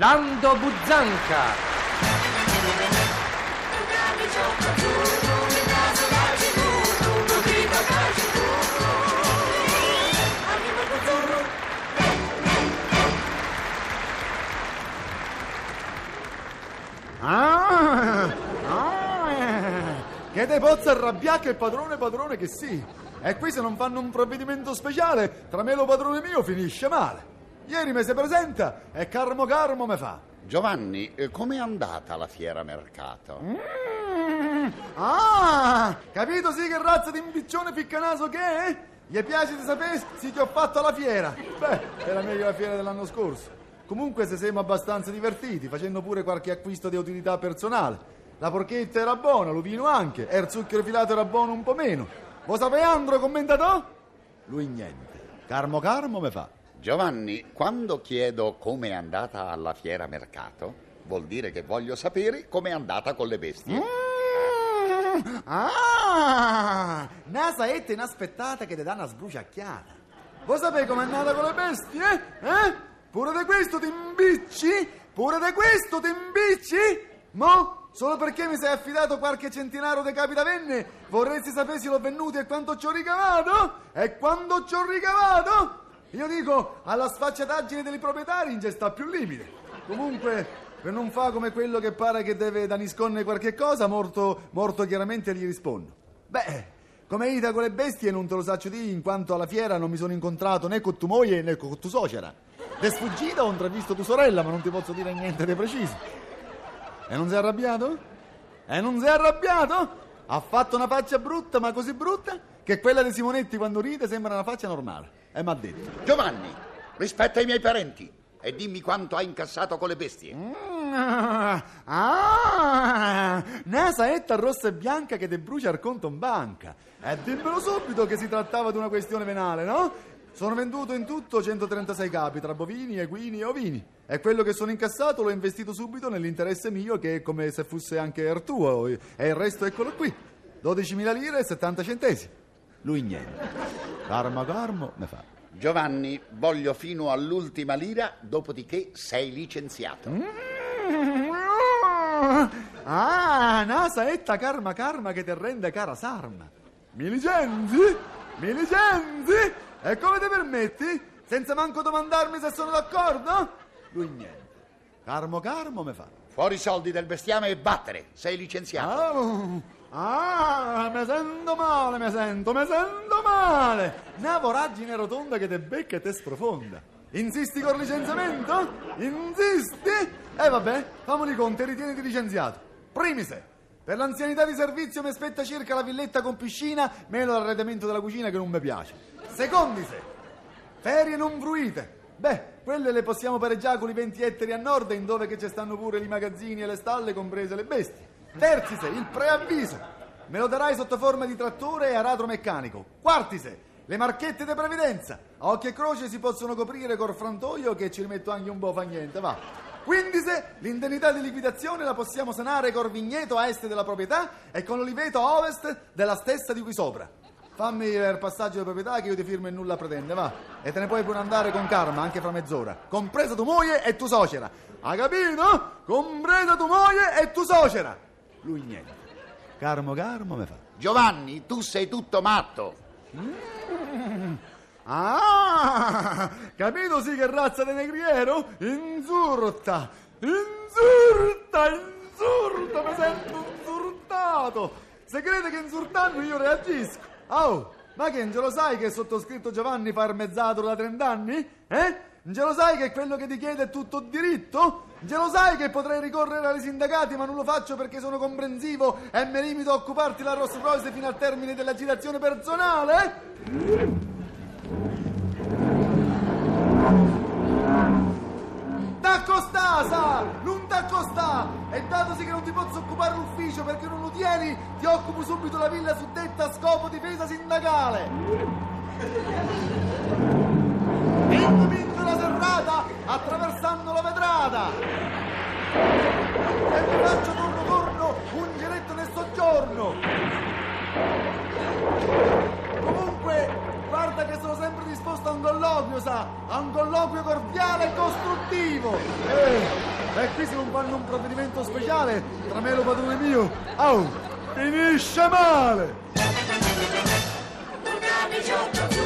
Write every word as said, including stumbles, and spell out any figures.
Lando Buzzanca. Ah, ah, che te pozza arrabbiacca il padrone padrone che sì. E qui se non fanno un provvedimento speciale, tra me e lo padrone mio finisce male. Ieri mi si presenta e carmo carmo me fa: Giovanni, com'è andata la fiera mercato? Mm, ah, capito sì che razza di impiccione ficcanaso che è? Gli piace di sapere sì che ho fatto alla fiera? Beh, era meglio la fiera dell'anno scorso. Comunque se siamo abbastanza divertiti, facendo pure qualche acquisto di utilità personale. La porchetta era buona, lo vino anche, e il zucchero filato era buono un po' meno. Lo sapeva Andro, commentato? Lui niente. Carmo carmo me fa: Giovanni, quando chiedo com'è andata alla fiera mercato, vuol dire che voglio sapere com'è andata con le bestie. Mm, ah, una saetta inaspettata che ti dà una sbruciacchiata. Vuoi sapere com'è andata con le bestie? Eh? Pure di questo ti imbicci? Pure di questo ti imbicci? Mo, solo perché mi sei affidato qualche centinaio di capi da venne, vorresti sapere se l'ho venduti e quanto ci ho ricavato? E quando ci ho ricavato? Io dico, alla sfacciataggine dei proprietari in gesta più limite. Comunque, per non fare come quello che pare che deve da nascondere qualche cosa, morto, morto chiaramente gli rispondo: beh, come ita con le bestie non te lo saccio di, in quanto alla fiera non mi sono incontrato né con tu moglie né con tu suocera. T'è sfuggita, ho intravisto tua sorella, ma non ti posso dire niente di preciso. E non sei arrabbiato? E non sei arrabbiato? Ha fatto una faccia brutta, ma così brutta che quella di Simonetti quando ride sembra una faccia normale. E m'ha detto: Giovanni, rispetta i miei parenti e dimmi quanto hai incassato con le bestie. Mm, ah, una saetta rossa e bianca che te brucia al conto in banca. E dimmelo subito che si trattava di una questione venale, no? Sono venduto in tutto centotrentasei capi tra bovini, equini e ovini. E quello che sono incassato l'ho investito subito nell'interesse mio, che è come se fosse anche il tuo. E il resto eccolo qui: dodicimila lire e settanta centesimi. Lui niente. Carmo carmo me fa: Giovanni, voglio fino all'ultima lira, dopodiché sei licenziato. Mm, oh, ah, una saetta carma carma che te rende cara sarma. Mi licenzi? Mi licenzi? E come ti permetti? Senza manco domandarmi se sono d'accordo? Lui niente. Carmo carmo me fa: fuori i soldi del bestiame e battere, sei licenziato. Oh, ah, mi sento male, mi sento, mi sento male. Una voragine rotonda che te becca e te sprofonda. Insisti col licenziamento? Insisti? E eh, vabbè, fammi i conti e ritieniti licenziato. Primise, per l'anzianità di servizio mi spetta circa la villetta con piscina, meno l'arredamento della cucina che non mi piace. Secondise, ferie non fruite. Beh, quelle le possiamo pareggiare con i venti ettari a nord, in dove che ci stanno pure i magazzini e le stalle, comprese le bestie. Terzise, il preavviso me lo darai sotto forma di trattore e aratro meccanico. Quartise, le marchette di previdenza a occhio e croce si possono coprire col frantoio, che ci rimetto anche un po', fa niente, va. Quindise, l'indennità di liquidazione la possiamo sanare col vigneto a est della proprietà e con l'oliveto a ovest della stessa di qui sopra. Fammi il passaggio di proprietà che io ti firmo e nulla pretende, va. E te ne puoi pure andare con calma, anche fra mezz'ora, compresa tu moglie e tu suocera. Ha capito? Compresa tu moglie e tu suocera. Lui niente. Carmo carmo me fa: Giovanni, tu sei tutto matto. Mm. Ah, capito sì che razza di negriero? Insurta, insurta, insurta, mi sento insurtato. Se crede che insultando io reagisco. Oh, ma che non ce lo sai che è sottoscritto Giovanni farmezzato da trent'anni? Eh? Non ce lo sai che quello che ti chiede è tutto diritto? Non ce lo sai che potrei ricorrere ai sindacati, ma non lo faccio perché sono comprensivo e mi limito a occuparti la Rolls Royce fino al termine dell'agitazione personale? T'accostà, sa! Non t'accostà! E datosi che non ti posso occupare l'ufficio perché non lo tieni, ti occupo subito la villa suddetta a scopo difesa sindacale! Indovino la serrata attraversando la vetrata e mi faccio torno torno un giretto nel soggiorno. Comunque guarda che sono sempre disposto a un colloquio, sa, a un colloquio cordiale e costruttivo. Eh, e qui si compagna un provvedimento speciale tra me e lo padrone mio. Au, finisce male!